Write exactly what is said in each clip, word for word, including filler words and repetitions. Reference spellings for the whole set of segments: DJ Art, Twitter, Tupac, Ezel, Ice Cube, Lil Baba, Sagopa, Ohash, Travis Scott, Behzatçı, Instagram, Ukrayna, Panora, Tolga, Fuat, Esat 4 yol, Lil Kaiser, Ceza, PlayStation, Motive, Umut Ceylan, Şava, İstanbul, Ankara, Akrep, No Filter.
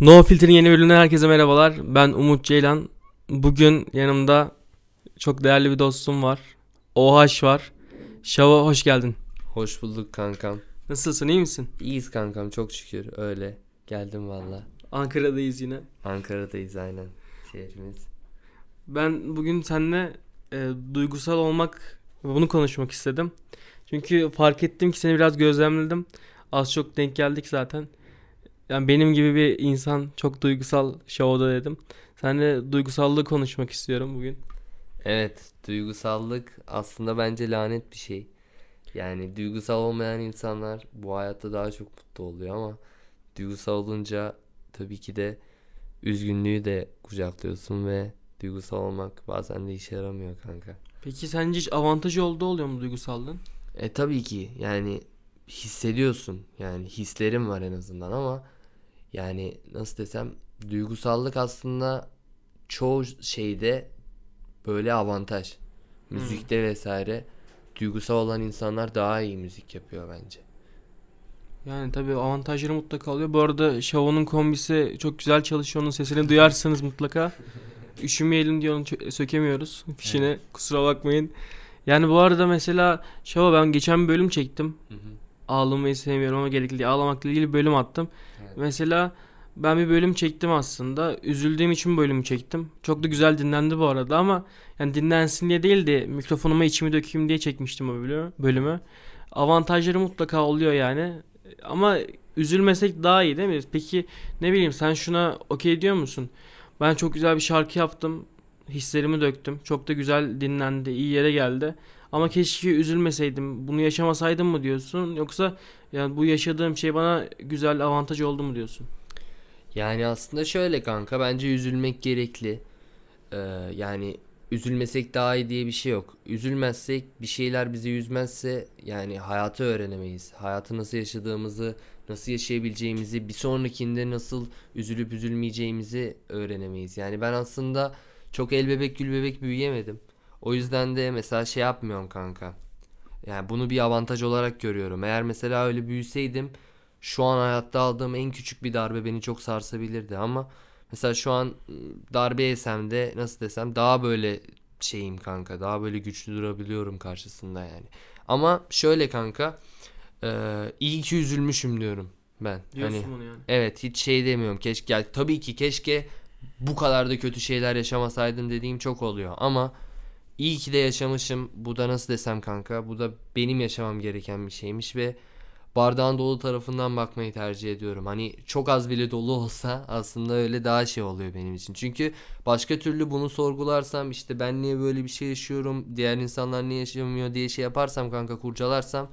No Filter'in yeni bölümüne herkese merhabalar. Ben Umut Ceylan. Bugün yanımda çok değerli bir dostum var. Ohash var. Şava, hoş geldin. Hoş bulduk kankam. Nasılsın, iyi misin? İyiyiz kankam, çok şükür. Öyle. Geldim valla. Ankara'dayız yine. Ankara'dayız aynen. Şehrimiz. Ben bugün seninle e, duygusal olmak ve bunu konuşmak istedim. Çünkü fark ettim ki seni biraz gözlemledim. Az çok denk geldik zaten. Yani benim gibi bir insan çok duygusal şovda dedim. Seninle duygusallığı konuşmak istiyorum bugün. Evet, duygusallık aslında bence lanet bir şey. Yani duygusal olmayan insanlar bu hayatta daha çok mutlu oluyor ama duygusal olunca tabii ki de üzgünlüğü de kucaklıyorsun ve duygusal olmak bazen de işe yaramıyor kanka. Peki sence hiç avantajı olduğu oluyor mu duygusallığın? E tabii ki yani hissediyorsun, yani hislerim var en azından ama yani nasıl desem, duygusallık aslında çoğu şeyde böyle avantaj. Müzikte hmm. vesaire duygusal olan insanlar daha iyi müzik yapıyor bence. Yani tabii avantajları mutlaka oluyor. Bu arada Şavo'nun kombisi çok güzel çalışıyor. Onun sesini duyarsanız mutlaka. Üşümeyelim diye onu çö- sökemiyoruz. Fişini evet. Kusura bakmayın. Yani bu arada mesela Şava, ben geçen bir bölüm çektim. Hı hı. Ağlamayı sevmiyorum ama gerekli değil. Ağlamakla ilgili bir bölüm attım. Evet. Mesela ben bir bölüm çektim aslında. Üzüldüğüm için bölümü çektim. Çok da güzel dinlendi bu arada ama yani dinlensin diye değil de mikrofonuma içimi dökeyim diye çekmiştim o bölümü. Avantajları mutlaka oluyor yani. Ama üzülmesek daha iyi değil mi? Peki ne bileyim, sen şuna okey diyor musun? Ben çok güzel bir şarkı yaptım. Hislerimi döktüm. Çok da güzel dinlendi. İyi yere geldi. Ama keşke üzülmeseydim, bunu yaşamasaydım mı diyorsun? Yoksa yani bu yaşadığım şey bana güzel avantaj oldu mu diyorsun? Yani aslında şöyle kanka, bence üzülmek gerekli. Ee, yani üzülmesek daha iyi diye bir şey yok. Üzülmezsek, bir şeyler bizi üzmezse yani hayatı öğrenemeyiz. Hayatı nasıl yaşadığımızı, nasıl yaşayabileceğimizi, bir sonrakinde nasıl üzülüp üzülmeyeceğimizi öğrenemeyiz. Yani ben aslında çok el bebek gül bebek büyüyemedim. O yüzden de mesela şey yapmıyorum kanka. Yani bunu bir avantaj olarak görüyorum. Eğer mesela öyle büyüseydim şu an hayatta aldığım en küçük bir darbe beni çok sarsabilirdi ama mesela şu an darbe yesem de nasıl desem daha böyle şeyim kanka. Daha böyle güçlü durabiliyorum karşısında yani. Ama şöyle kanka, e, iyi ki üzülmüşüm diyorum ben. Diyorsun hani, bunu yani. Evet, hiç şey demiyorum. Keşke, yani tabii ki keşke bu kadar da kötü şeyler yaşamasaydım dediğim çok oluyor ama İyi ki de yaşamışım. Bu da nasıl desem kanka, bu da benim yaşamam gereken bir şeymiş ve bardağın dolu tarafından bakmayı tercih ediyorum. Hani çok az bile dolu olsa aslında öyle daha şey oluyor benim için. Çünkü başka türlü bunu sorgularsam, işte ben niye böyle bir şey yaşıyorum, diğer insanlar niye yaşamıyor diye şey yaparsam kanka, kurcalarsam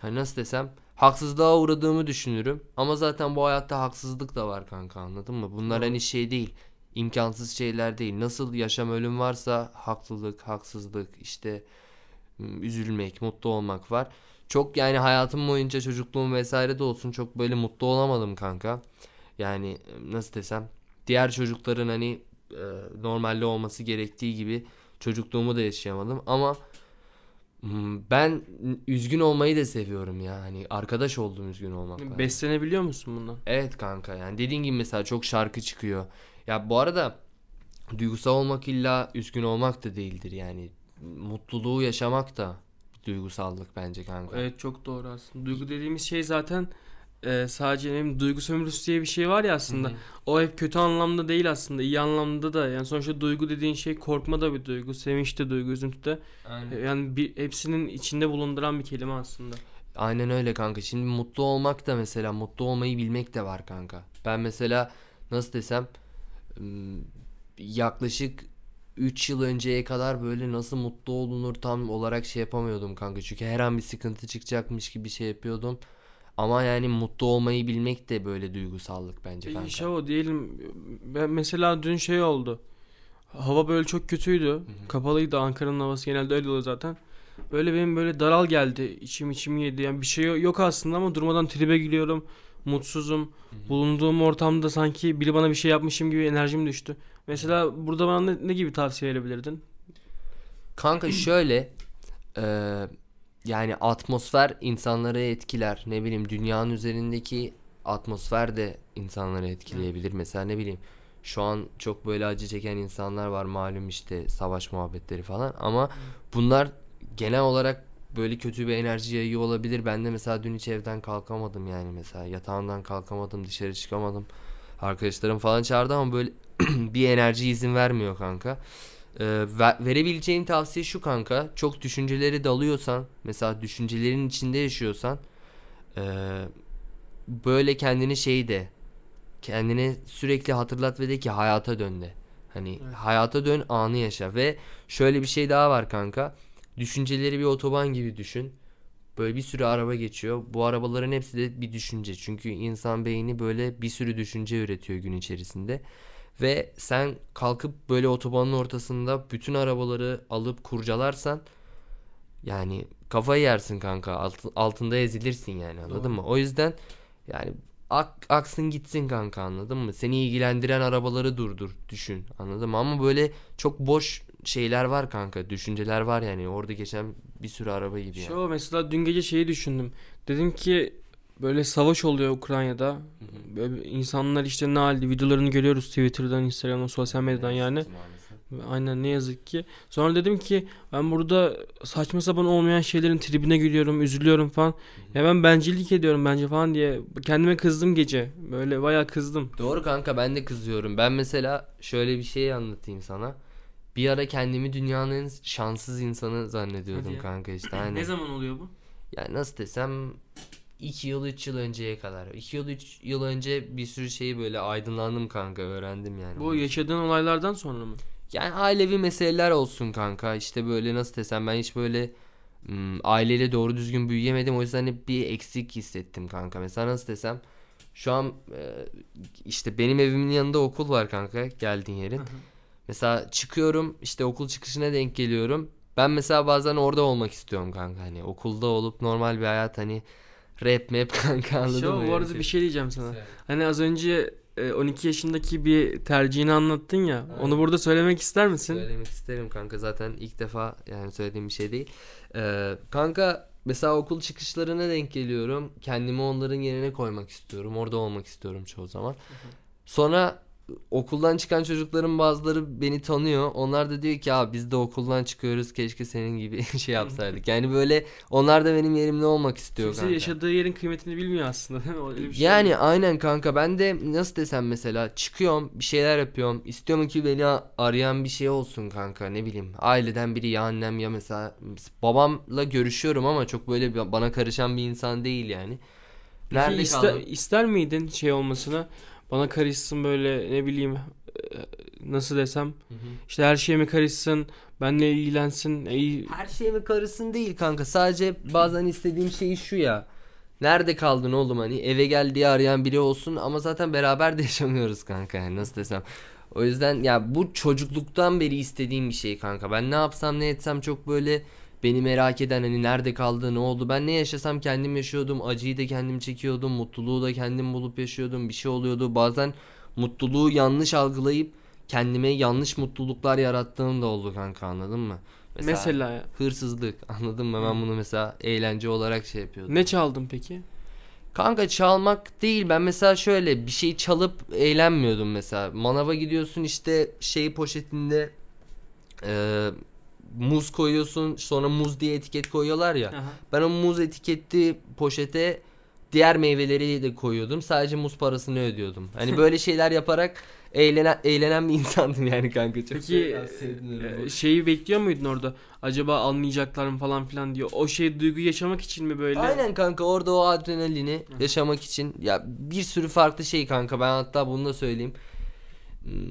hani nasıl desem haksızlığa uğradığımı düşünürüm. Ama zaten bu hayatta haksızlık da var kanka, anladın mı? Bunlar hani şey değil, İmkansız şeyler değil. Nasıl yaşam ölüm varsa haklılık, haksızlık, işte üzülmek, mutlu olmak var. Çok yani hayatım boyunca, çocukluğum vesaire de olsun, çok böyle mutlu olamadım kanka. Yani nasıl desem, diğer çocukların hani e, normalde olması gerektiği gibi çocukluğumu da yaşayamadım ama ben üzgün olmayı da seviyorum ya. Hani arkadaş olduğum üzgün olmakla. Beslenebiliyor musun bundan? Evet kanka, yani dediğin gibi mesela çok şarkı çıkıyor. Ya bu arada duygusal olmak illa üzgün olmak da değildir yani. Mutluluğu yaşamak da duygusallık bence kanka. Evet, çok doğru aslında. Duygu dediğimiz şey zaten e, sadece benim duygu sömürüsü diye bir şey var ya aslında. Hı-hı. O hep kötü anlamda değil aslında, iyi anlamda da. Yani sonuçta duygu dediğin şey korkma da bir duygu, sevinç de duygu, üzüntü de. Aynen. Yani bir, hepsinin içinde bulunduran bir kelime aslında. Aynen öyle kanka. Şimdi mutlu olmak da mesela, mutlu olmayı bilmek de var kanka. Ben mesela nasıl desem, yaklaşık üç yıl önceye kadar böyle nasıl mutlu olunur tam olarak şey yapamıyordum kanka. Çünkü her an bir sıkıntı çıkacakmış gibi şey yapıyordum. Ama yani mutlu olmayı bilmek de böyle duygusallık bence kanka. Şavo diyelim, ben mesela dün şey oldu. Hava böyle çok kötüydü. Hı hı. Kapalıydı, Ankara'nın havası genelde öyle oluyor zaten. Böyle benim böyle daral geldi, içim içim yedi. Yani bir şey yok aslında ama durmadan tribe giriyorum. Mutsuzum. Hı-hı. Bulunduğum ortamda sanki biri bana bir şey yapmışım gibi enerjim düştü. Mesela Hı-hı. burada bana ne, ne gibi tavsiye verebilirdin? Kanka şöyle e, yani atmosfer insanları etkiler. Ne bileyim, dünyanın üzerindeki atmosfer de insanları etkileyebilir. Mesela ne bileyim, şu an çok böyle acı çeken insanlar var malum, işte savaş muhabbetleri falan, ama bunlar genel olarak böyle kötü bir enerji yayıyor olabilir. Ben de mesela dün hiç evden kalkamadım yani, mesela yatağımdan kalkamadım, dışarı çıkamadım. Arkadaşlarım falan çağırdı ama böyle bir enerji izin vermiyor kanka. Ee, ver, verebileceğim tavsiye şu kanka: çok düşüncelere dalıyorsan, mesela düşüncelerin içinde yaşıyorsan e, böyle kendini şey de, kendine sürekli hatırlat ve de ki hayata dön de. Hani evet, hayata dön, anı yaşa. Ve şöyle bir şey daha var kanka: düşünceleri bir otoban gibi düşün. Böyle bir sürü araba geçiyor. Bu arabaların hepsi de bir düşünce. Çünkü insan beyni böyle bir sürü düşünce üretiyor gün içerisinde. Ve sen kalkıp böyle otobanın ortasında bütün arabaları alıp kurcalarsan yani kafayı yersin kanka. Alt, altında ezilirsin yani, anladın Doğru. mı? O yüzden yani ak, aksın gitsin kanka, anladın mı? Seni ilgilendiren arabaları durdur, düşün, anladın mı? Ama böyle çok boş şeyler var kanka, düşünceler var yani orada geçen bir sürü araba gibi yani. Şava, mesela dün gece şeyi düşündüm. Dedim ki böyle savaş oluyor Ukrayna'da. Hı hı. Böyle insanlar işte ne halde, videolarını görüyoruz Twitter'dan, Instagram'dan, sosyal medyadan yani. Aynen, ne yazık ki. Sonra dedim ki ben burada saçma sapan olmayan şeylerin tribine gülüyorum, üzülüyorum falan. Hı hı. Ya ben bencillik ediyorum bence falan diye kendime kızdım gece. Böyle bayağı kızdım. Doğru kanka, ben de kızıyorum. Ben mesela şöyle bir şey anlatayım sana. Bir ara kendimi dünyanın en şanssız insanı zannediyordum kanka işte. Hani ne zaman oluyor bu? Yani nasıl desem, iki yıl üç yıl önceye kadar. iki yıl üç yıl önce bir sürü şeyi böyle aydınlandım kanka, öğrendim yani. Bu yaşadığın olaylardan sonra mı? Yani ailevi meseleler olsun kanka. İşte böyle nasıl desem, ben hiç böyle ım, aileyle doğru düzgün büyüyemedim. O yüzden hep bir eksik hissettim kanka. Mesela nasıl desem, şu an e, işte benim evimin yanında okul var kanka, geldiğin yerin. Hı hı. Mesela çıkıyorum işte, okul çıkışına denk geliyorum. Ben mesela bazen orada olmak istiyorum kanka, hani okulda olup normal bir hayat, hani rap map kanka, anladın Şava, mı? Bu arada bir şey diyeceğim sana. Mesela. Hani az önce on iki yaşındaki bir tercihini anlattın ya. Aynen. Onu burada söylemek ister misin? Söylemek isterim kanka, zaten ilk defa yani söylediğim bir şey değil. Ee, kanka mesela okul çıkışlarına denk geliyorum. Kendimi onların yerine koymak istiyorum. Orada olmak istiyorum çoğu zaman. Hı hı. Sonra okuldan çıkan çocukların bazıları beni tanıyor. Onlar da diyor ki abi biz de okuldan çıkıyoruz, keşke senin gibi şey yapsaydık. Yani böyle onlar da benim yerimde olmak istiyor. Kimse kanka yaşadığı yerin kıymetini bilmiyor aslında, değil mi? Öyle bir şey yani değil. Aynen kanka, ben de nasıl desem mesela çıkıyorum, bir şeyler yapıyorum. İstiyorum ki beni arayan bir şey olsun kanka, ne bileyim. Aileden biri, ya annem ya mesela babamla görüşüyorum ama çok böyle bana karışan bir insan değil yani. Nerede ister, ister miydin şey olmasına? Bana karışsın böyle, ne bileyim nasıl desem, hı hı. işte her şeye mi karışsın, benle ilgilensin. İyi... Her şeye mi karışsın değil kanka, sadece bazen istediğim şey şu ya: nerede kaldın oğlum, hani eve gel diye arayan biri olsun, ama zaten beraber de yaşamıyoruz kanka yani, nasıl desem. O yüzden ya bu çocukluktan beri istediğim bir şey kanka. Ben ne yapsam ne etsem çok böyle beni merak eden, hani nerede kaldı, ne oldu, ben ne yaşasam kendim yaşıyordum, acıyı da kendim çekiyordum, mutluluğu da kendim bulup yaşıyordum, bir şey oluyordu. Bazen mutluluğu yanlış algılayıp kendime yanlış mutluluklar yarattığım da oldu kanka, anladın mı? Mesela, mesela hırsızlık, anladın mı? Ben bunu mesela eğlence olarak şey yapıyordum. Ne çaldın peki? Kanka çalmak değil, ben mesela şöyle bir şey çalıp eğlenmiyordum mesela. Manava gidiyorsun işte şey poşetinde... Ee, muz koyuyorsun, sonra muz diye etiket koyuyorlar ya. Aha. Ben o muz etiketli poşete diğer meyveleri de koyuyordum, sadece muz parasını ödüyordum. Hani böyle şeyler yaparak eğlenen, eğlenen bir insandım yani kanka. Çok peki e, şeyi bekliyor muydun orada, acaba almayacaklar mı falan filan diyor, o şey duyguyu yaşamak için mi böyle? Aynen kanka, orada o adrenalini Hı. yaşamak için ya, bir sürü farklı şey kanka. Ben hatta bunu da söyleyeyim,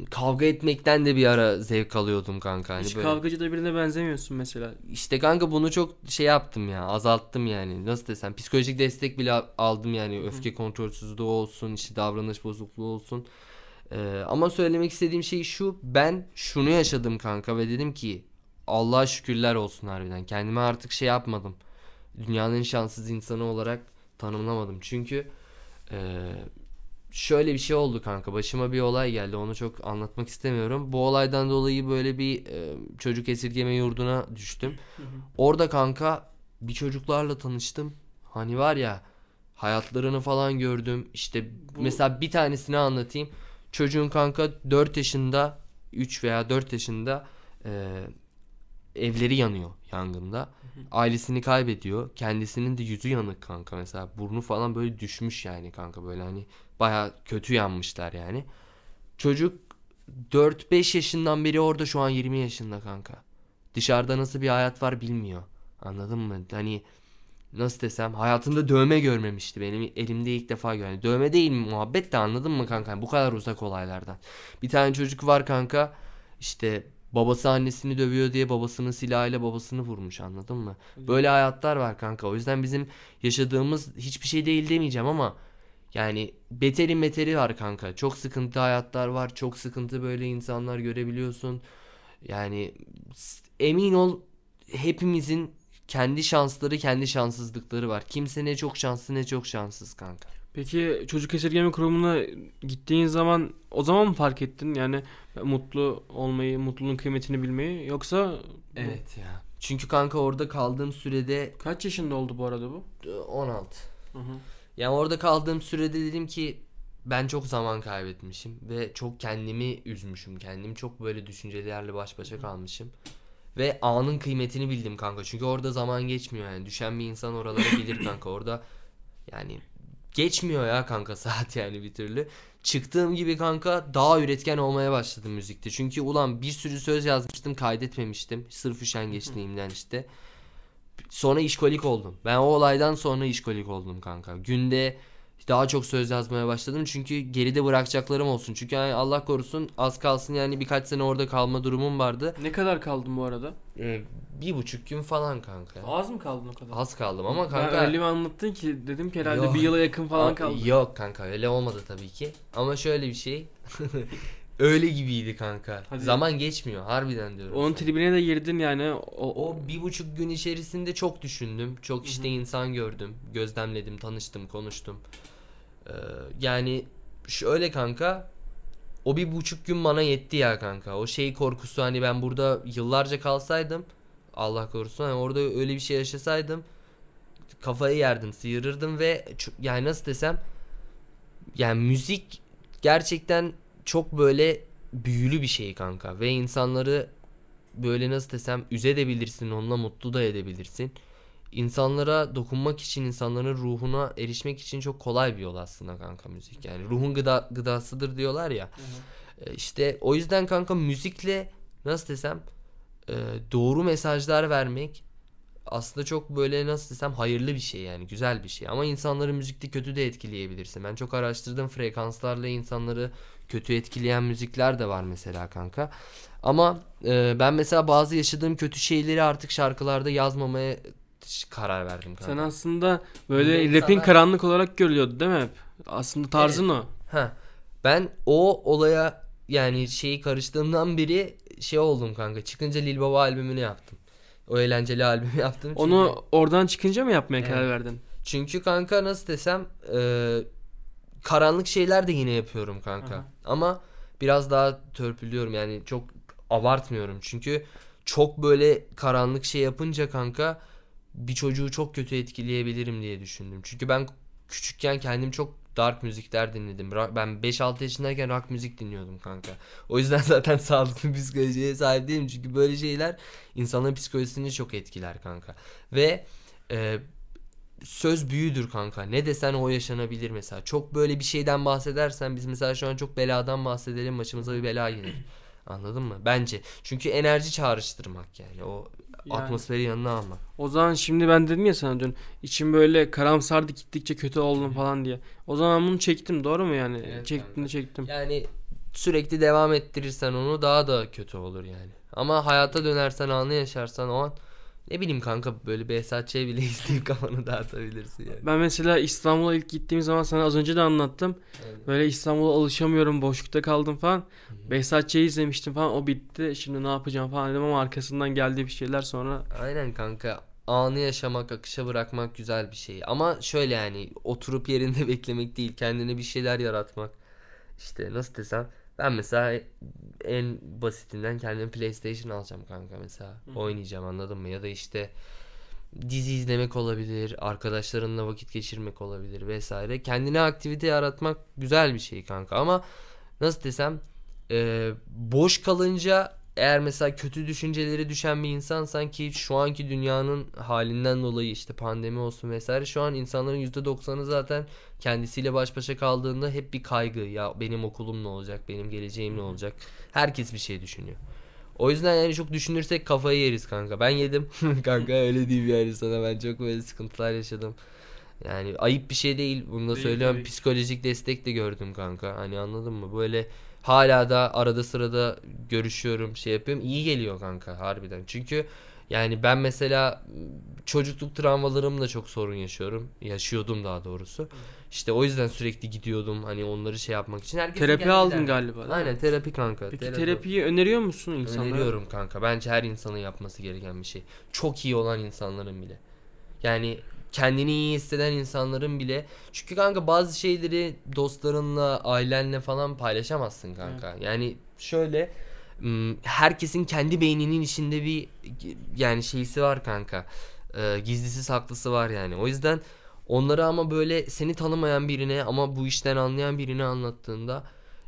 kavga etmekten de bir ara zevk alıyordum kanka. Hani hiç böyle kavgacı da birine benzemiyorsun mesela. İşte kanka bunu çok şey yaptım ya, azalttım yani, nasıl desem. Psikolojik destek bile aldım yani. Hı-hı. Öfke kontrolsüzlüğü olsun, işte davranış bozukluğu olsun. Ee, ama söylemek istediğim şey şu: ben şunu yaşadım kanka ve dedim ki Allah'a şükürler olsun harbiden. Kendime artık şey yapmadım, dünyanın şanssız insanı olarak tanımlamadım. Çünkü eee şöyle bir şey oldu kanka, başıma bir olay geldi, onu çok anlatmak istemiyorum. Bu olaydan dolayı böyle bir e, çocuk esirgeme yurduna düştüm. Hı hı. Orada kanka bir çocuklarla tanıştım. Hani var ya, hayatlarını falan gördüm. İşte bu... mesela bir tanesini anlatayım. Çocuğun kanka dört yaşında üç veya dört yaşında e, evleri yanıyor yangında. Ailesini kaybediyor. Kendisinin de yüzü yanık kanka mesela. Burnu falan böyle düşmüş yani kanka, böyle hani bayağı kötü yanmışlar yani. Çocuk dört beş yaşından beri orada, şu an yirmi yaşında kanka. Dışarıda nasıl bir hayat var bilmiyor. Anladın mı? Hani nasıl desem, hayatımda dövme görmemişti, benim elimde ilk defa gördüm. Dövme değil mi, muhabbet de, anladın mı kanka? Bu kadar uzak olaylardan. Bir tane çocuk var kanka, işte babası annesini dövüyor diye babasının silahıyla babasını vurmuş, anladın mı? Böyle hayatlar var kanka. O yüzden bizim yaşadığımız hiçbir şey değil demeyeceğim ama yani beterin beteri var kanka. Çok sıkıntı hayatlar var, çok sıkıntı böyle insanlar görebiliyorsun. Yani emin ol hepimizin kendi şansları, kendi şanssızlıkları var. Kimse ne çok şanslı ne çok şanssız kanka. Peki çocuk esirgeme kurumuna gittiğin zaman o zaman mı fark ettin? Yani mutlu olmayı, mutluluğun kıymetini bilmeyi, yoksa... Evet ya. Çünkü kanka orada kaldığım sürede... Kaç yaşında oldu bu arada bu? on altı. Hı hı. Yani orada kaldığım sürede dedim ki ben çok zaman kaybetmişim ve çok kendimi üzmüşüm. Kendimi çok böyle düşüncelerle baş başa kalmışım. Ve anın kıymetini bildim kanka. Çünkü orada zaman geçmiyor yani. Düşen bir insan oralara bilir kanka. Orada yani geçmiyor ya kanka saat yani bir türlü. Çıktığım gibi kanka daha üretken olmaya başladım müzikte. Çünkü ulan bir sürü söz yazmıştım, kaydetmemiştim. Sırf üşengeçliğimden işte. Sonra işkolik oldum. Ben o olaydan sonra işkolik oldum kanka. Günde daha çok söz yazmaya başladım. Çünkü geride bırakacaklarım olsun. Çünkü yani Allah korusun az kalsın yani birkaç sene orada kalma durumum vardı. Ne kadar kaldım bu arada? Ee, bir buçuk gün falan kanka. Az mı kaldın o kadar? Az kaldım ama kanka. Ben öyle mi anlattın ki? Dedim ki herhalde yok, bir yıla yakın falan kaldım. Yok kanka öyle olmadı tabii ki. Ama şöyle bir şey. Öyle gibiydi kanka. Hadi. Zaman geçmiyor harbiden diyorum. Onun sana. Tribine de girdin yani. O, o bir buçuk gün içerisinde çok düşündüm. Çok işte, hı hı, insan gördüm. Gözlemledim, tanıştım, konuştum. Ee, yani şöyle kanka. O bir buçuk gün bana yetti ya kanka. O şey korkusu, hani ben burada yıllarca kalsaydım. Allah korusun hani orada öyle bir şey yaşasaydım. Kafayı yerdim, sıyırırdım ve yani nasıl desem. Yani müzik gerçekten... Çok böyle büyülü bir şey kanka ve insanları böyle nasıl desem üzebilirsin, onunla mutlu da edebilirsin. İnsanlara dokunmak için, insanların ruhuna erişmek için çok kolay bir yol aslında kanka müzik. Yani ruhun gıda, gıdasıdır diyorlar ya. Hı hı. İşte o yüzden kanka müzikle nasıl desem doğru mesajlar vermek aslında çok böyle nasıl desem hayırlı bir şey yani, güzel bir şey. Ama insanları müzikte kötü de etkileyebilirsin. Ben çok araştırdım, frekanslarla insanları kötü etkileyen müzikler de var mesela kanka. Ama e, ben mesela bazı yaşadığım kötü şeyleri artık şarkılarda yazmamaya karar verdim kanka. Sen aslında böyle evet, rap'in sana... karanlık olarak görülüyordu değil mi hep? Aslında tarzın evet. O. Heh. Ben o olaya yani şeyi karıştığımdan beri şey oldum kanka. Çıkınca Lil Baba albümünü yaptım. O eğlenceli albümü yaptım. Çünkü... Onu oradan çıkınca mı yapmaya evet. Karar verdin? Çünkü kanka nasıl desem... E... Karanlık şeyler de yine yapıyorum kanka. Aha. Ama biraz daha törpülüyorum yani, çok abartmıyorum. Çünkü çok böyle karanlık şey yapınca kanka bir çocuğu çok kötü etkileyebilirim diye düşündüm. Çünkü ben küçükken kendim çok dark müzikler dinledim. Ben beş altı yaşındayken rock müzik dinliyordum kanka. O yüzden zaten sağlıklı psikolojiye sahip değilim. Çünkü böyle şeyler insanların psikolojisini çok etkiler kanka. Ve... E, söz büyüdür kanka. Ne desen o yaşanabilir mesela. Çok böyle bir şeyden bahsedersen, biz mesela şu an çok beladan bahsedelim, başımıza bir bela gelir. Anladın mı? Bence. Çünkü enerji çağrıştırmak yani. O yani, atmosferi yanına almak. O zaman şimdi ben dedim ya sana dün, içim böyle karamsardı gittikçe kötü oldum falan diye. O zaman bunu çektim, doğru mu yani? Evet, çektim de çektim. Yani sürekli devam ettirirsen onu daha da kötü olur yani. Ama hayata dönersen, anı yaşarsan o an, ne bileyim kanka, böyle Behzatçı'ya bile izleyip kafanı dağıtabilirsin yani. Ben mesela İstanbul'a ilk gittiğim zaman sana az önce de anlattım. Evet. Böyle İstanbul'a alışamıyorum, boşlukta kaldım falan. Behzatçı'yı izlemiştim falan, o bitti. Şimdi ne yapacağım falan dedim ama arkasından geldiği bir şeyler sonra. Aynen kanka, anı yaşamak, akışa bırakmak güzel bir şey. Ama şöyle yani oturup yerinde beklemek değil, kendine bir şeyler yaratmak. İşte nasıl desem. Ben mesela en basitinden kendime PlayStation alacağım kanka mesela. Hı. Oynayacağım, anladın mı? Ya da işte dizi izlemek olabilir, arkadaşlarınla vakit geçirmek olabilir vesaire. Kendine aktivite yaratmak güzel bir şey kanka, ama nasıl desem e, boş kalınca eğer mesela kötü düşüncelere düşen bir insansan, ki şu anki dünyanın halinden dolayı işte pandemi olsun vesaire, şu an insanların yüzde doksanı zaten kendisiyle baş başa kaldığında hep bir kaygı, ya benim okulum ne olacak, benim geleceğim ne olacak, herkes bir şey düşünüyor. O yüzden yani çok düşünürsek kafayı yeriz kanka. Ben yedim kanka, öyle diyeyim yani sana, ben çok böyle sıkıntılar yaşadım. Yani ayıp bir şey değil, bunu da değil, söylüyorum değil. Psikolojik destek de gördüm kanka, hani anladın mı, böyle hala da arada sırada görüşüyorum, şey yapıyorum, iyi geliyor kanka harbiden. Çünkü yani ben mesela çocukluk travmalarımla çok sorun yaşıyorum, yaşıyordum daha doğrusu. İşte o yüzden sürekli gidiyordum hani onları şey yapmak için. Herkesin terapi aldın galiba. Aynen, terapi kanka. Peki terapi. Terapiyi öneriyor musun insanlara? Öneriyorum kanka, bence her insanın yapması gereken bir şey. Çok iyi olan insanların bile, yani kendini iyi hisseden insanların bile. Çünkü kanka bazı şeyleri dostlarınla, ailenle falan paylaşamazsın kanka. Evet. Yani şöyle, herkesin kendi beyninin içinde bir yani şeysi var kanka. Gizlisi saklısı var yani. O yüzden onları ama böyle seni tanımayan birine, ama bu işten anlayan birine anlattığında,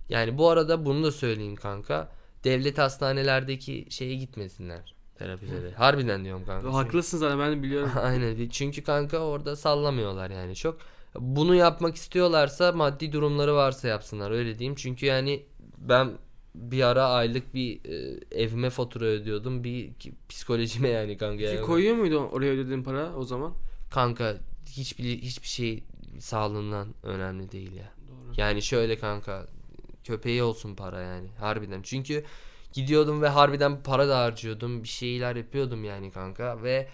yani bu arada bunu da söyleyeyim kanka, devlet hastanelerdeki şeye gitmesinler. Terapilere. Harbiden diyorum kanka. Haklısın zaten, ben de biliyorum. Aynen, çünkü kanka orada sallamıyorlar yani çok. Bunu yapmak istiyorlarsa, maddi durumları varsa yapsınlar, öyle diyeyim. Çünkü yani ben bir ara aylık bir evime fatura ödüyordum, bir psikolojime yani kanka. Yani. Koyuyor muydu oraya ödediğin para o zaman? Kanka hiçbir hiçbir şey sağlığından önemli değil ya. Doğru. Yani şöyle kanka, köpeği olsun para yani harbiden. Çünkü gidiyordum ve harbiden para da harcıyordum, bir şeyler yapıyordum yani kanka, ve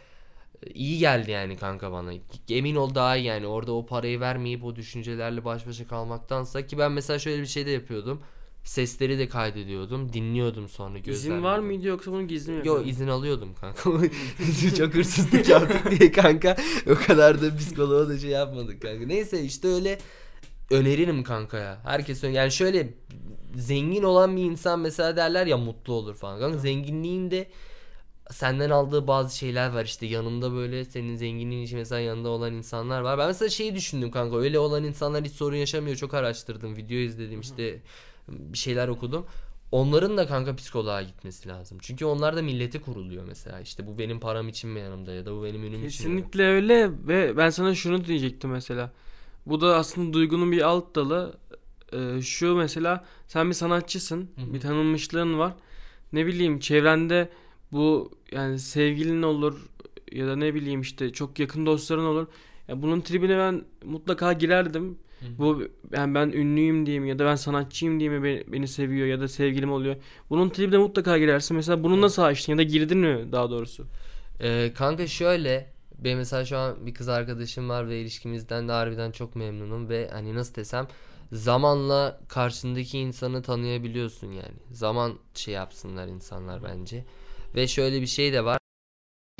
iyi geldi yani kanka bana. Emin ol daha iyi yani, orada o parayı vermeyip o düşüncelerle baş başa kalmaktansa. Ki ben mesela şöyle bir şey de yapıyordum, sesleri de kaydediyordum, dinliyordum sonra gözlemliyordum. İzin var mıydı yoksa bunu gizli mi yapıyordun? Yok, izin alıyordum kanka. Çok hırsızlık yaptık diye kanka, o kadar da psikoloğa da şey yapmadık kanka. Neyse işte öyle öneririm kanka ya. Herkes öner- yani şöyle, zengin olan bir insan mesela derler ya mutlu olur falan kanka. Zenginliğinde senden aldığı bazı şeyler var işte, yanında böyle senin zenginliğin için mesela yanında olan insanlar var. Ben mesela şeyi düşündüm kanka, öyle olan insanlar hiç sorun yaşamıyor. Çok araştırdım, video izledim işte, bir şeyler okudum. Onların da kanka psikoloğa gitmesi lazım. Çünkü onlar da milleti kuruluyor mesela. İşte bu benim param için mi yanımda, ya da bu benim ünüm için mi? Kesinlikle öyle. Ve ben sana şunu diyecektim mesela, bu da aslında duygunun bir alt dalı. Ee, şu mesela, sen bir sanatçısın, hı hı, bir tanınmışlığın var, ne bileyim çevrende bu yani sevgilin olur ya da ne bileyim işte çok yakın dostların olur, yani bunun tribine ben mutlaka girerdim. Hı hı. Bu yani ben ünlüyüm diyeyim ya da ben sanatçıyım diyeyim, beni, beni seviyor ya da sevgilim oluyor, bunun tribine mutlaka girersin mesela. Bunu nasıl açtın ya da girdin mi daha doğrusu? Ee, kanka şöyle, benim mesela şu an bir kız arkadaşım var ve ilişkimizden de harbiden çok memnunum ve hani nasıl desem, zamanla karşındaki insanı tanıyabiliyorsun yani. Zaman şey yapsınlar insanlar bence. Ve şöyle bir şey de var,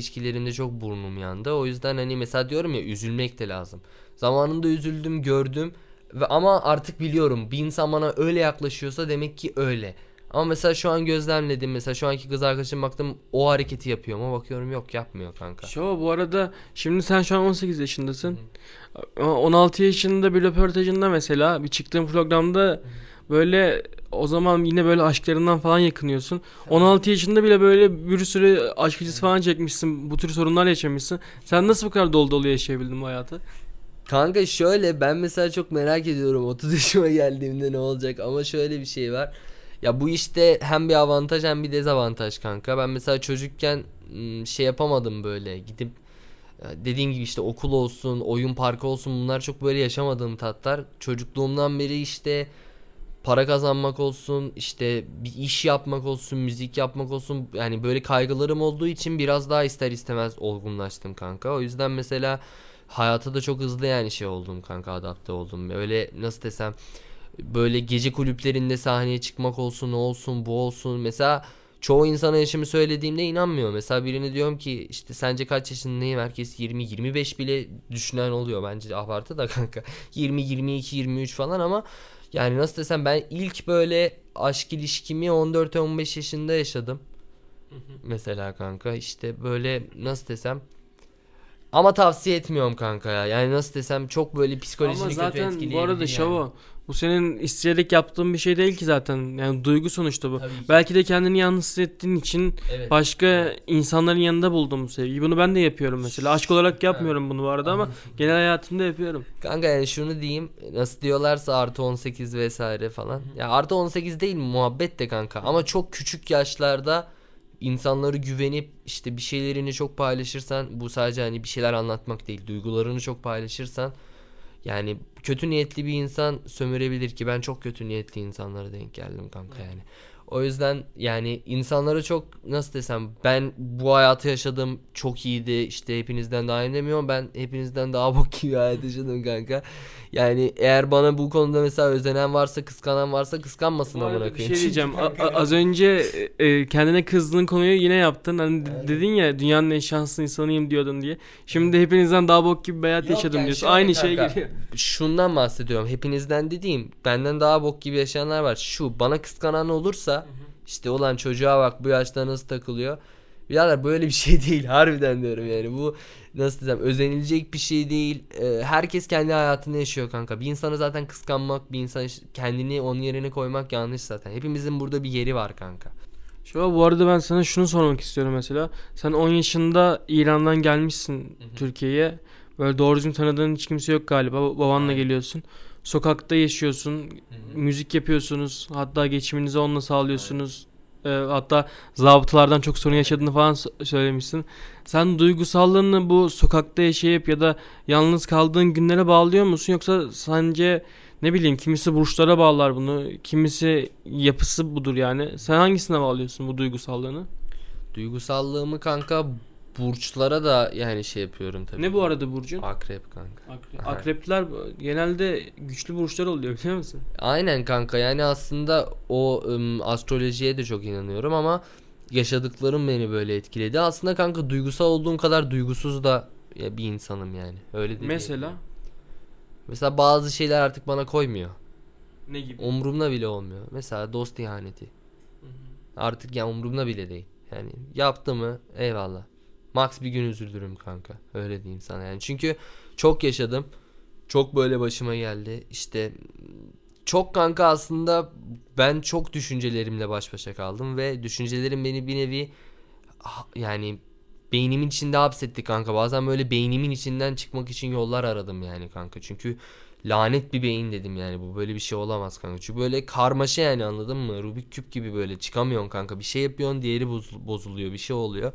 İlişkilerimde çok burnum yandı. O yüzden hani mesela diyorum ya, üzülmek de lazım. Zamanında üzüldüm, gördüm ve ama artık biliyorum, bir insan bana öyle yaklaşıyorsa demek ki öyle. Ama mesela şu an gözlemledim, mesela şu anki kız arkadaşım, baktım o hareketi yapıyor ama bakıyorum yok, yapmıyor kanka. Şava, bu arada şimdi sen şu an on sekiz yaşındasın. Hı. on altı yaşında bir röportajında mesela bir çıktığın programda, hı, böyle o zaman yine böyle aşklarından falan yakınıyorsun. Hı. on altı yaşında bile böyle bir sürü aşk acısı falan çekmişsin, bu tür sorunlar yaşamışsın. Sen nasıl bu kadar dolu dolu yaşayabildin bu hayatı? Kanka şöyle, ben mesela çok merak ediyorum otuz yaşıma geldiğimde ne olacak, ama şöyle bir şey var. Ya bu işte hem bir avantaj hem bir dezavantaj kanka. Ben mesela çocukken şey yapamadım, böyle gidip dediğim gibi işte okul olsun, oyun parkı olsun, bunlar çok böyle yaşamadığım tatlar. Çocukluğumdan beri işte para kazanmak olsun, işte bir iş yapmak olsun, müzik yapmak olsun, yani böyle kaygılarım olduğu için biraz daha ister istemez olgunlaştım kanka. O yüzden mesela hayata da çok hızlı yani şey oldum kanka, adapte oldum. Öyle nasıl desem, böyle gece kulüplerinde sahneye çıkmak olsun, o olsun, bu olsun. Mesela çoğu insana yaşımı söylediğimde inanmıyor. Mesela birine diyorum ki işte sence kaç yaşındayım? Herkes yirmi yirmi beş bile düşünen oluyor. Bence abartı da kanka. yirmi yirmi iki yirmi üç falan, ama yani nasıl desem, ben ilk böyle aşk ilişkimi on dört on beş yaşında yaşadım. Mesela kanka işte böyle nasıl desem, Ama tavsiye etmiyorum kanka ya. Yani nasıl desem, çok böyle psikolojini kötü etkileyebilir. Ama zaten bu arada Şava yani. Bu senin isteyerek yaptığın bir şey değil ki zaten. Yani duygu sonuçta bu. Tabii. Belki de kendini yalnız hissettiğin için evet. başka evet. insanların yanında buldum bu sevgiyi. Bunu ben de yapıyorum mesela. Aşk olarak yapmıyorum ha. bunu bu arada ama genel hayatımda yapıyorum. Kanka yani şunu diyeyim. Nasıl diyorlarsa artı on sekiz vesaire falan. Ya artı on sekiz değil muhabbet de kanka. Ama çok küçük yaşlarda İnsanları güvenip işte bir şeylerini çok paylaşırsan, bu sadece hani bir şeyler anlatmak değil, duygularını çok paylaşırsan, yani kötü niyetli bir insan sömürebilir ki ben çok kötü niyetli insanlara denk geldim kanka evet. yani. O yüzden yani insanlara çok nasıl desem, ben bu hayatı yaşadım çok iyiydi işte hepinizden daha iyi demiyorum, ben hepinizden daha bok gibi hayat yaşadım kanka. Yani eğer bana bu konuda mesela özenen varsa, kıskanan varsa kıskanmasın amına koyayım. Bir şey diyeceğim. A- az önce e, kendine kızdığın konuyu yine yaptın. Hani evet. dedin ya dünyanın en şanslı insanıyım diyordun diye. Şimdi hepinizden daha bok gibi bir hayat Yok, yaşadım yani diyorsun. Şey Aynı şey geliyor. Şundan bahsediyorum. Hepinizden dediğim, benden daha bok gibi yaşayanlar var. Şu bana kıskanan olursa hı hı. işte olan çocuğa bak bu yaşta nasıl takılıyor. Birader böyle bir şey değil harbiden diyorum yani, bu nasıl desem özenilecek bir şey değil. Ee, herkes kendi hayatını yaşıyor kanka. Bir insanı zaten kıskanmak, bir insan kendini onun yerine koymak yanlış zaten. Hepimizin burada bir yeri var kanka. Şöyle bu arada ben sana şunu sormak istiyorum mesela. Sen on yaşında İran'dan gelmişsin hı-hı. Türkiye'ye. Böyle doğru düzgün tanıdığın hiç kimse yok galiba. Babanla geliyorsun. Sokakta yaşıyorsun. Hı-hı. Müzik yapıyorsunuz. Hatta geçiminizi onunla sağlıyorsunuz. Hı-hı. Hatta zabıtalardan çok sorun yaşadığını falan söylemişsin. Sen duygusallığını bu sokakta yaşayıp ya da yalnız kaldığın günlere bağlıyor musun? Yoksa sence ne bileyim kimisi burçlara bağlar bunu, kimisi yapısı budur yani. Sen hangisine bağlıyorsun bu duygusallığını? Duygusallığımı kanka burçlara da yani şey yapıyorum tabii. Ne bu arada burcun? Akrep kanka. Akrep. Akrepler genelde güçlü burçlar oluyor biliyor musun? Aynen kanka, yani aslında o ım, astrolojiye de çok inanıyorum ama yaşadıklarım beni böyle etkiledi. Aslında kanka duygusal olduğum kadar duygusuz da bir insanım yani. Öyle değil. Mesela? Yani. Mesela bazı şeyler artık bana koymuyor. Ne gibi? Umurumda bile olmuyor. Mesela dost ihaneti. Hı hı. Artık yani umurumda bile değil. Yani yaptı mı eyvallah. Max bir gün üzülürüm kanka. Öyle diyeyim sana yani. Çünkü çok yaşadım. Çok böyle başıma geldi. İşte çok kanka aslında ben çok düşüncelerimle baş başa kaldım ve düşüncelerim beni bir nevi yani beynimin içinde hapsetti kanka. Bazen böyle beynimin içinden çıkmak için yollar aradım yani kanka. Çünkü lanet bir beyin dedim yani, bu böyle bir şey olamaz kanka. Çünkü böyle karmaşa yani, anladın mı? Rubik küp gibi böyle çıkamıyorsun kanka. Bir şey yapıyorsun, diğeri bozuluyor, bir şey oluyor.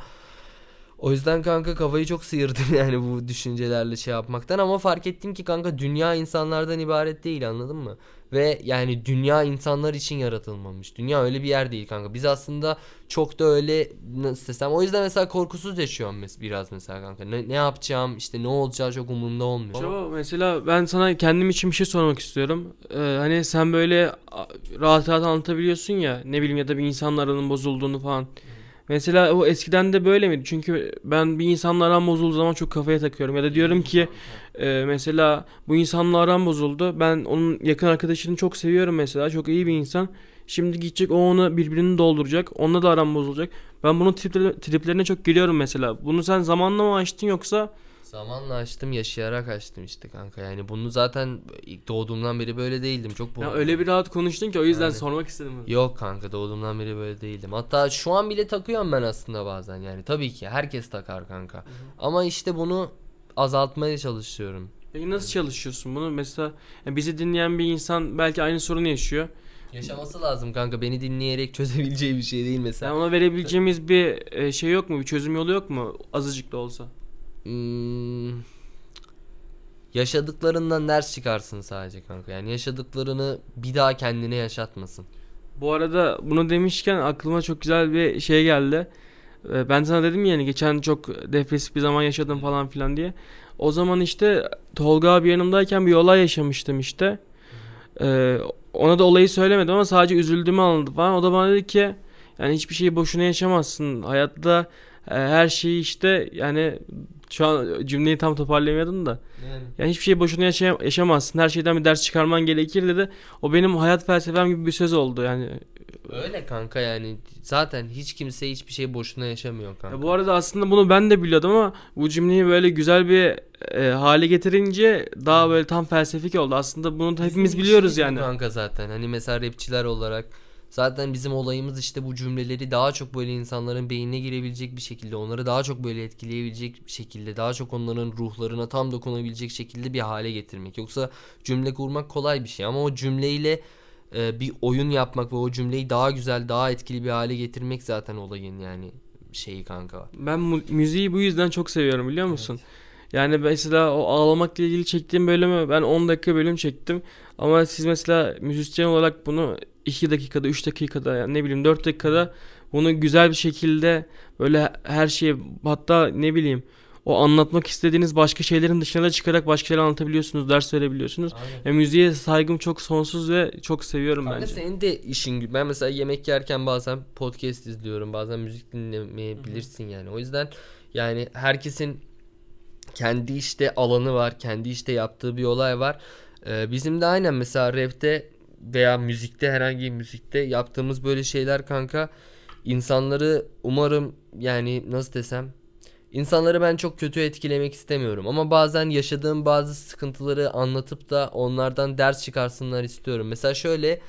O yüzden kanka kafayı çok sıyırdım yani bu düşüncelerle şey yapmaktan, ama fark ettim ki kanka dünya insanlardan ibaret değil, anladın mı? Ve yani dünya insanlar için yaratılmamış. Dünya öyle bir yer değil kanka. Biz aslında çok da öyle nasıl desem, o yüzden mesela korkusuz yaşıyorum mes- biraz mesela kanka. Ne, ne yapacağım işte, ne olacağı çok umurumda olmuyor. Şava, mesela ben sana kendim için bir şey sormak istiyorum. Ee, hani sen böyle rahat rahat anlatabiliyorsun ya, ne bileyim ya da bir insanla aranın bozulduğunu falan. Mesela o eskiden de böyle miydi? Çünkü ben bir insanla aram bozulduğu zaman çok kafaya takıyorum. Ya da diyorum ki e, mesela bu insanla aram bozuldu. Ben onun yakın arkadaşını çok seviyorum mesela. Çok iyi bir insan. Şimdi gidecek o ona birbirini dolduracak. Onunla da aram bozulacak. Ben bunun tripler, triplerine çok giriyorum mesela. Bunu sen zamanla mı açtın yoksa? Zamanla açtım, yaşayarak açtım işte kanka. Yani bunu zaten ilk doğduğumdan beri böyle değildim. Çok ya öyle bir rahat konuştun ki o yüzden yani, sormak istedim. Yok kanka, doğduğumdan beri böyle değildim. Hatta şu an bile takıyorum ben aslında bazen yani. Tabii ki herkes takar kanka. Hı hı. Ama işte bunu azaltmaya çalışıyorum. Peki nasıl çalışıyorsun bunu? Mesela yani bizi dinleyen bir insan belki aynı sorunu yaşıyor. Yaşaması lazım kanka. Beni dinleyerek çözebileceği bir şey değil mesela. Yani ona verebileceğimiz bir şey yok mu? Bir çözüm yolu yok mu? Azıcık da olsa. Hmm, yaşadıklarından ders çıkarsın sadece kanka. Yani yaşadıklarını bir daha kendine yaşatmasın. Bu arada bunu demişken aklıma çok güzel bir şey geldi. Ben sana dedim ya yani geçen çok depresif bir zaman yaşadım falan filan diye. O zaman işte Tolga abi yanımdayken bir olay yaşamıştım işte. Ee, ona da olayı söylemedim ama sadece üzüldüğümü anladı falan. O da bana dedi ki yani hiçbir şeyi boşuna yaşamazsın. Hayatta her şeyi işte yani şu an cümleyi tam toparlayamadım da yani, yani hiçbir şey boşuna yaşay- yaşamazsın, her şeyden bir ders çıkarman gerekir dedi. O benim hayat felsefem gibi bir söz oldu yani. Öyle kanka yani. Zaten hiç kimse hiçbir şey boşuna yaşamıyor kanka. Ya bu arada aslında bunu ben de biliyordum ama bu cümleyi böyle güzel bir e, hale getirince daha böyle tam felsefik oldu. Aslında bunu hepimiz biliyoruz yani. Kanka zaten hani mesela rapçiler olarak zaten bizim olayımız işte bu cümleleri daha çok böyle insanların beynine girebilecek bir şekilde, onları daha çok böyle etkileyebilecek bir şekilde, daha çok onların ruhlarına tam dokunabilecek şekilde bir hale getirmek. Yoksa cümle kurmak kolay bir şey ama o cümleyle bir oyun yapmak ve o cümleyi daha güzel, daha etkili bir hale getirmek zaten olayın yani şeyi kanka. Ben mu- müziği bu yüzden çok seviyorum biliyor musun? Evet. Yani mesela o ağlamakla ilgili çektiğim bölümü ben on dakika bölüm çektim. Ama siz mesela müzisyen olarak bunu iki dakikada, üç dakikada, yani ne bileyim dört dakikada bunu güzel bir şekilde böyle her şeyi, hatta ne bileyim o anlatmak istediğiniz başka şeylerin dışına da çıkarak başka şeyler anlatabiliyorsunuz, ders verebiliyorsunuz. E, müziğe saygım çok sonsuz ve çok seviyorum kanka bence. Senin de işin, ben mesela yemek yerken bazen podcast izliyorum, bazen müzik dinlemeyebilirsin. Hı-hı. Yani. O yüzden yani herkesin kendi işte alanı var, kendi işte yaptığı bir olay var. Ee, bizim de aynen mesela rapte veya müzikte, herhangi bir müzikte yaptığımız böyle şeyler kanka insanları umarım, yani nasıl desem, İnsanları ben çok kötü etkilemek istemiyorum ama bazen yaşadığım bazı sıkıntıları anlatıp da onlardan ders çıkarsınlar istiyorum. Mesela şöyle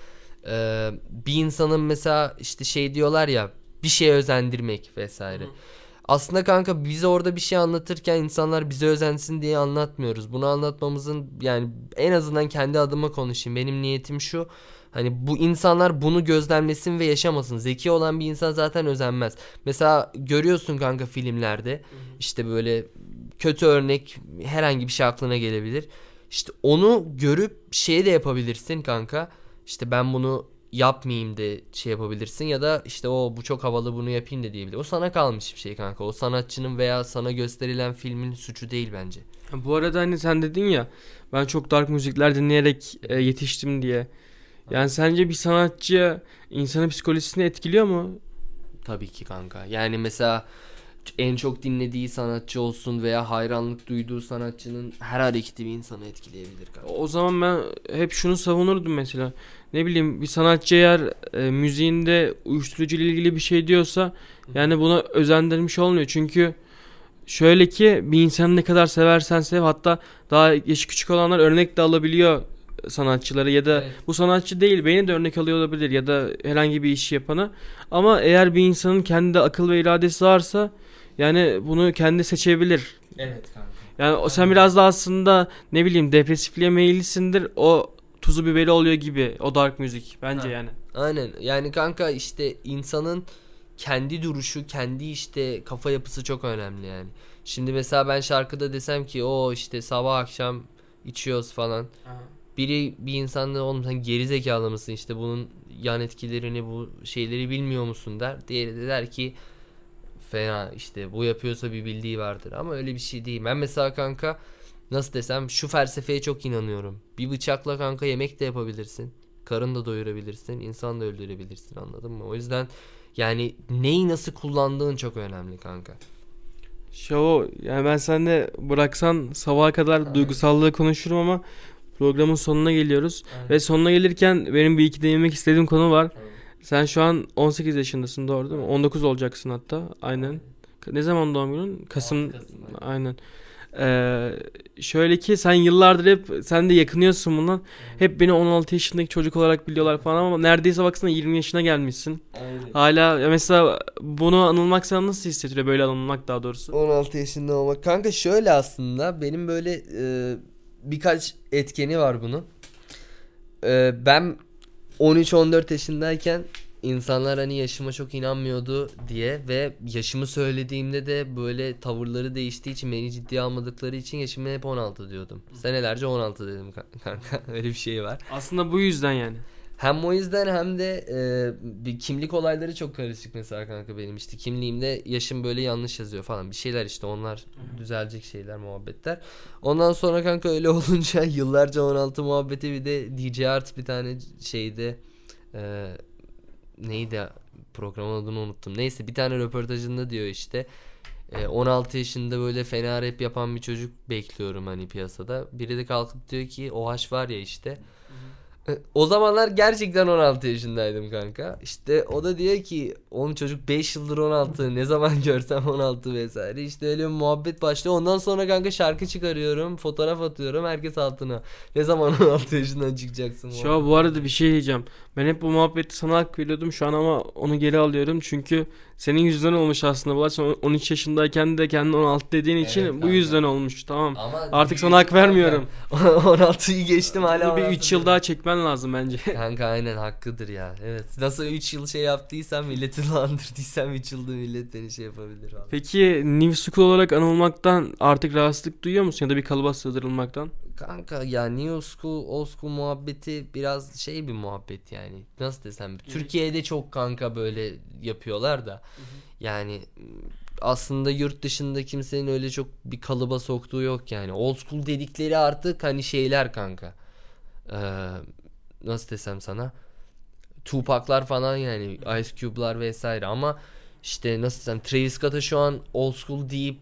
e, bir insanın mesela işte şey diyorlar ya, bir şeye özendirmek vesaire. Hı. Aslında kanka biz orada bir şey anlatırken insanlar bize özensin diye anlatmıyoruz. Bunu anlatmamızın, yani en azından kendi adıma konuşayım, benim niyetim şu. Hani bu insanlar bunu gözlemlesin ve yaşamasın. Zeki olan bir insan zaten özenmez. Mesela görüyorsun kanka filmlerde, hı hı, işte böyle kötü örnek herhangi bir şey aklına gelebilir. İşte onu görüp şey de yapabilirsin kanka. İşte ben bunu yapmayayım de şey yapabilirsin ya da işte o bu çok havalı, bunu yapayım da diyebilir. O sana kalmış bir şey kanka. O sanatçının veya sana gösterilen filmin suçu değil bence. Bu arada hani sen dedin ya, ben çok dark müzikler dinleyerek yetiştim diye. Yani sence bir sanatçı insanın psikolojisini etkiliyor mu? Tabii ki kanka. Yani mesela en çok dinlediği sanatçı olsun veya hayranlık duyduğu sanatçının her hareketi bir insanı etkileyebilir kanka. O zaman ben hep şunu savunurdum mesela. Ne bileyim, bir sanatçı eğer e, müziğinde uyuşturucu ile ilgili bir şey diyorsa, yani buna özendirmiş olmuyor. Çünkü şöyle ki, bir insanı ne kadar seversen sev, hatta daha yaşı küçük olanlar örnek de alabiliyor sanatçıları ya da, evet, bu sanatçı değil beni de örnek alıyor olabilir ya da herhangi bir işi yapana. Ama eğer bir insanın kendi akıl ve iradesi varsa yani bunu kendi seçebilir. Evet kanka. Yani o, sen evet, biraz da aslında ne bileyim depresifliğe meyillisindir, o tuzu biberi oluyor gibi o dark müzik bence. Ha, yani. Aynen yani kanka işte insanın kendi duruşu, kendi işte kafa yapısı çok önemli yani. Şimdi mesela ben şarkıda desem ki o işte sabah akşam içiyoruz falan. Aha. Biri bir insanla oğlum sen geri zekalı mısın, işte bunun yan etkilerini, bu şeyleri bilmiyor musun der. Diğeri de der ki fena işte bu yapıyorsa bir bildiği vardır, ama öyle bir şey değil. Ben mesela kanka nasıl desem şu felsefeye çok inanıyorum. Bir bıçakla kanka yemek de yapabilirsin. Karın da doyurabilirsin. İnsan da öldürebilirsin, anladın mı? O yüzden yani neyi nasıl kullandığın çok önemli kanka. Şavo yani ben seninle bıraksan sabaha kadar ha, duygusallığı konuşurum ama programın sonuna geliyoruz. Aynen. Ve sonuna gelirken benim bir iki değinmek istediğim konu var. Aynen. Sen şu an on sekiz yaşındasın, doğru değil mi? on dokuz olacaksın hatta. Aynen. Aynen. Ne zaman doğum günün? Kasım. Kasım. Aynen. Ee, şöyle ki sen yıllardır hep, sen de yakınıyorsun bundan. Aynen. Hep beni on altı yaşındaki çocuk olarak biliyorlar falan ama neredeyse baksana yirmi yaşına gelmişsin. Aynen. Hala mesela bunu anılmak sana nasıl hissettiriyor? Böyle anılmak daha doğrusu. on altı yaşında olmak. Kanka şöyle aslında benim böyle... E... birkaç etkeni var bunun. Ee, ben on üç on dört yaşındayken insanlar hani yaşıma çok inanmıyordu diye ve yaşımı söylediğimde de böyle tavırları değiştiği için, beni ciddiye almadıkları için yaşımı hep on altı diyordum. Senelerce on altı dedim kanka. Öyle bir şey var. Aslında bu yüzden yani. Hem o yüzden hem de e, bir kimlik olayları çok karışık mesela kanka benim. İşte kimliğimde yaşım böyle yanlış yazıyor falan bir şeyler, işte onlar düzelecek şeyler, muhabbetler. Ondan sonra kanka öyle olunca yıllarca on altı muhabbeti, bir de D J Art bir tane şeyde e, neydi programın adını unuttum. Neyse bir tane röportajında diyor işte e, on altı yaşında böyle fena rap yapan bir çocuk bekliyorum hani piyasada. Biri de kalkıp diyor ki Ohash var ya işte. O zamanlar gerçekten on altı yaşındaydım kanka. İşte o da diyor ki oğlum çocuk beş yıldır on altı, ne zaman görsem on altı vesaire. İşte öyle bir muhabbet başlıyor. Ondan sonra kanka şarkı çıkarıyorum, fotoğraf atıyorum, herkes altına. Ne zaman on altı yaşından çıkacaksın? Şava, bu arada bir şey diyeceğim. Ben hep bu muhabbeti sana hak veriyordum şu an ama onu geri alıyorum. Çünkü senin yüzden olmuş aslında. Bak sen on üç yaşındayken de kendini on altı dediğin için evet, bu kanka yüzden olmuş. Tamam. Ama artık sana hak vermiyorum. on altıyı geçtim hala. Bir üç yıl daha çekmen lazım bence. Kanka aynen hakkıdır ya. Evet. Nasıl üç yıl şey yaptıysam, milleti landırdıysam üç yılda milletten şey yapabilir abi. Peki New School olarak anılmaktan artık rahatsızlık duyuyor musun ya da bir kalıba sığdırılmaktan? Kanka ya New School, Old School muhabbeti biraz şey bir muhabbet yani. Nasıl desem? Hı-hı. Türkiye'de çok kanka böyle yapıyorlar da. Hı-hı. Yani aslında yurt dışında kimsenin öyle çok bir kalıba soktuğu yok yani. Old School dedikleri artık hani şeyler kanka. Eee Nasıl desem sana, Tupac'lar falan yani, Ice Cube'lar vesaire. Ama işte nasıl desem, Travis Scott'a şu an old school deyip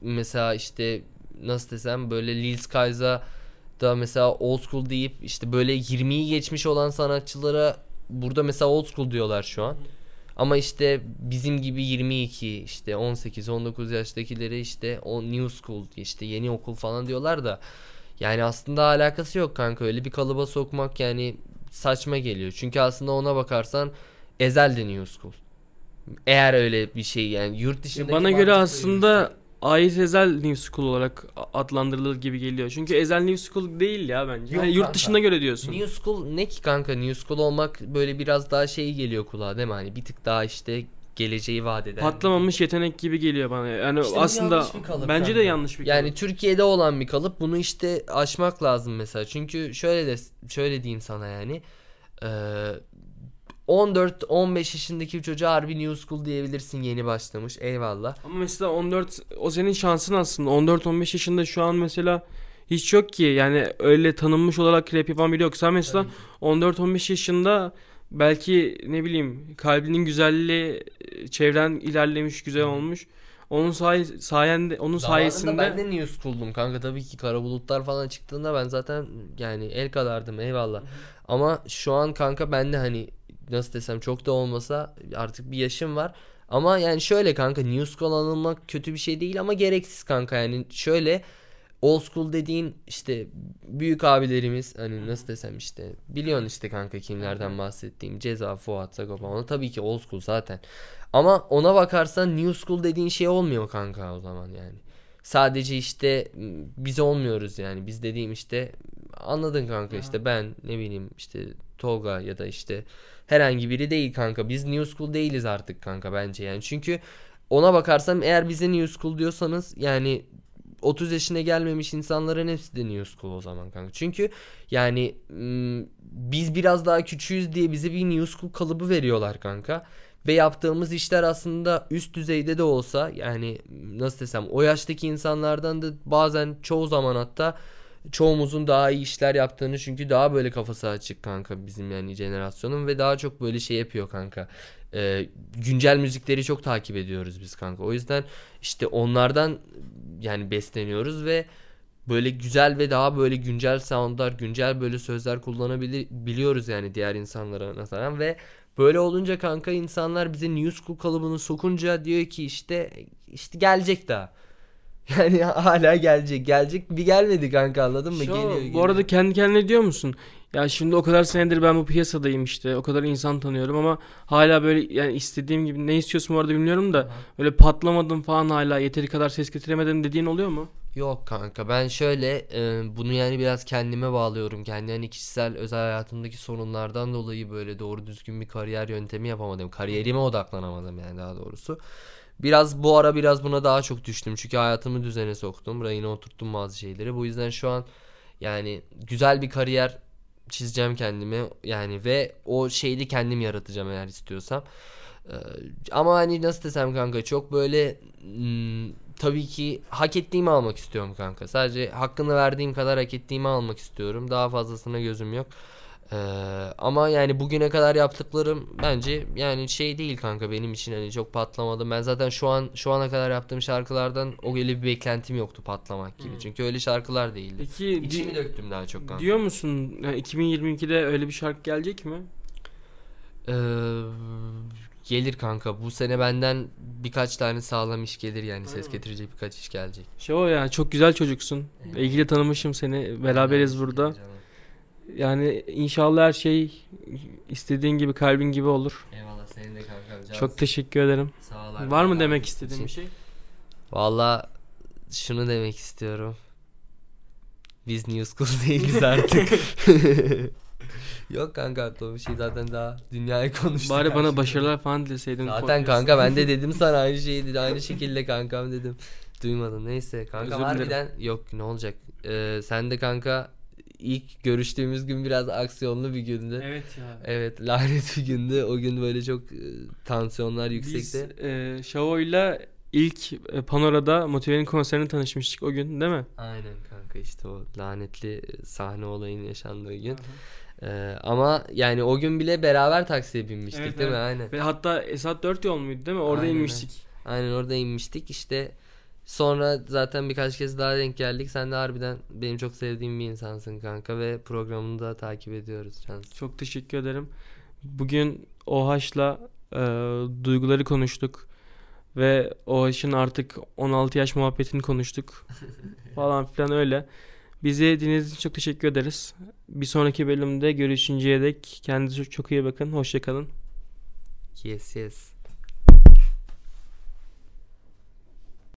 mesela işte nasıl desem böyle Lil Kaiser'a da mesela old school deyip işte böyle yirmiyi geçmiş olan sanatçılara burada mesela old school diyorlar şu an. Ama işte bizim gibi yirmi iki işte on sekiz on dokuz yaştakileri işte o new school, işte yeni okul falan diyorlar da. Yani aslında alakası yok kanka, öyle bir kalıba sokmak yani saçma geliyor. Çünkü aslında ona bakarsan Ezel de New School. Eğer öyle bir şey yani yurt dışındaki... Bana göre aslında Ait Ezel New School olarak adlandırılır gibi geliyor. Çünkü Ezel New School değil ya bence. Yani yurt dışına göre diyorsun. New School ne ki kanka? New School olmak böyle biraz daha şey geliyor kulağa değil mi? Hani bir tık daha işte... geleceği vaat eden. Patlamamış yetenek gibi geliyor bana. Yani işte aslında bence yani de yanlış bir kalıp. Yani Türkiye'de olan bir kalıp. Bunu işte aşmak lazım mesela. Çünkü şöyle de şöyle diyeyim sana yani. on dört on beş yaşındaki bir çocuğa harbi new school diyebilirsin, yeni başlamış. Eyvallah. Ama mesela on dört o senin şansın aslında. on dört on beş yaşında şu an mesela hiç yok ki. Yani öyle tanınmış olarak rap yapan biri yok. Sen mesela on dört on beş yaşında belki ne bileyim kalbinin güzelliği, çevren ilerlemiş, güzel olmuş. Onun say sayende onun zamanında sayesinde ben de new school'dum kanka. Tabii ki Kara Bulutlar falan çıktığında ben zaten yani el kadardım, eyvallah. Hı-hı. Ama şu an kanka ben de hani nasıl desem çok da olmasa artık bir yaşım var. Ama yani şöyle kanka, new school anılmak kötü bir şey değil ama gereksiz kanka. Yani şöyle old school dediğin işte büyük abilerimiz hani nasıl desem işte biliyorsun işte kanka kimlerden bahsettiğim, Ceza, Fuat, Sagopa, ona tabii ki old school zaten. Ama ona bakarsan new school dediğin şey olmuyor kanka o zaman yani. Sadece işte biz olmuyoruz yani, biz dediğim işte anladın kanka, işte ben ne bileyim işte Tolga ya da işte herhangi biri değil kanka, biz new school değiliz artık kanka bence yani. Çünkü ona bakarsam eğer bize new school diyorsanız yani otuz yaşına gelmemiş insanların hepsi de new school o zaman kanka. Çünkü yani biz biraz daha küçüğüz diye bize bir new school kalıbı veriyorlar kanka. Ve yaptığımız işler aslında üst düzeyde de olsa yani nasıl desem o yaştaki insanlardan da bazen çoğu zaman hatta çoğumuzun daha iyi işler yaptığını, çünkü daha böyle kafası açık kanka bizim yani jenerasyonun ve daha çok böyle şey yapıyor kanka. Ee, güncel müzikleri çok takip ediyoruz biz kanka. O yüzden işte onlardan yani besleniyoruz ve böyle güzel ve daha böyle güncel soundlar, güncel böyle sözler kullanabiliyoruz yani diğer insanlara nazaran. Ve böyle olunca kanka insanlar bize new school kalıbını sokunca diyor ki işte işte gelecek daha. Yani hala gelecek. Gelecek bir gelmedi kanka, anladın mı? Şu, geliyor, geliyor. Bu arada kendi kendine diyor musun? Ya şimdi o kadar senedir ben bu piyasadayım işte. O kadar insan tanıyorum ama hala böyle yani istediğim gibi ne istiyorsun bu arada bilmiyorum da. Hı. Böyle patlamadım falan, hala yeteri kadar ses getiremedim dediğin oluyor mu? Yok kanka, ben şöyle e, bunu yani biraz kendime bağlıyorum. Kendi hani kişisel özel hayatımdaki sorunlardan dolayı böyle doğru düzgün bir kariyer yöntemi yapamadım. Kariyerime odaklanamadım yani daha doğrusu. Biraz bu ara biraz buna daha çok düştüm. Çünkü hayatımı düzene soktum. Rayına oturttum bazı şeyleri. Bu yüzden şu an yani güzel bir kariyer çizeceğim kendime. Yani ve o şeyi kendim yaratacağım eğer istiyorsam. Ee, ama hani nasıl desem kanka çok böyle m- tabii ki hak ettiğimi almak istiyorum kanka. Sadece hakkını verdiğim kadar hak ettiğimi almak istiyorum. Daha fazlasına gözüm yok. Ee, ama yani bugüne kadar yaptıklarım bence yani şey değil kanka, benim için hani çok patlamadım. Ben zaten şu an şu ana kadar yaptığım şarkılardan o öyle bir beklentim yoktu patlamak gibi. Hmm. Çünkü öyle şarkılar değildi. Peki, İçimi di- döktüm daha çok kanka. Diyor musun yani iki bin yirmi ikide öyle bir şarkı gelecek mi? Ee, gelir kanka. Bu sene benden birkaç tane sağlam iş gelir yani. Aynen. Ses getirecek birkaç iş gelecek. Şava ya çok güzel çocuksun. Evet. İlgili tanımışım seni. Beraberiz evet, burada. Geleceğim. Yani inşallah her şey istediğin gibi, kalbin gibi olur. Eyvallah, senin de kankam. Çok teşekkür ederim. Sağ ol. Var mı demek istediğin için bir şey? Vallahi şunu demek istiyorum. Biz New School değiliz artık. Yok kanka, o bir şey zaten, daha dünyayı konuştuk. Bari bana başarılar falan dileseydin. Zaten kanka ben de dedim sana aynı şeyi, aynı şekilde kankam dedim. Duymadın. Neyse kanka harbiden yok ne olacak. Ee, sen de kanka İlk görüştüğümüz gün biraz aksiyonlu bir gündü. Evet ya. Evet, lanet bir gündü. O gün böyle çok e, tansiyonlar yüksekti. Biz e, Şavo'yla ilk e, Panora'da Motive'nin konserine tanışmıştık o gün değil mi? Aynen kanka, işte o lanetli sahne olayının yaşandığı gün. E, ama yani o gün bile beraber taksiye binmiştik evet, değil evet. mi? Aynen. Ve hatta Esat dört yol muydu değil mi? Orada Aynen. inmiştik. Aynen orada inmiştik işte. Sonra zaten birkaç kez daha denk geldik. Sen de harbiden benim çok sevdiğim bir insansın kanka ve programını da takip ediyoruz. Şans. Çok teşekkür ederim. Bugün Ohash'la e, duyguları konuştuk ve Ohash'ın artık on altı yaş muhabbetini konuştuk falan filan öyle. Bizi dinlediğiniz için çok teşekkür ederiz. Bir sonraki bölümde görüşünceye dek kendinize çok iyi bakın. Hoşça kalın. Yes yes.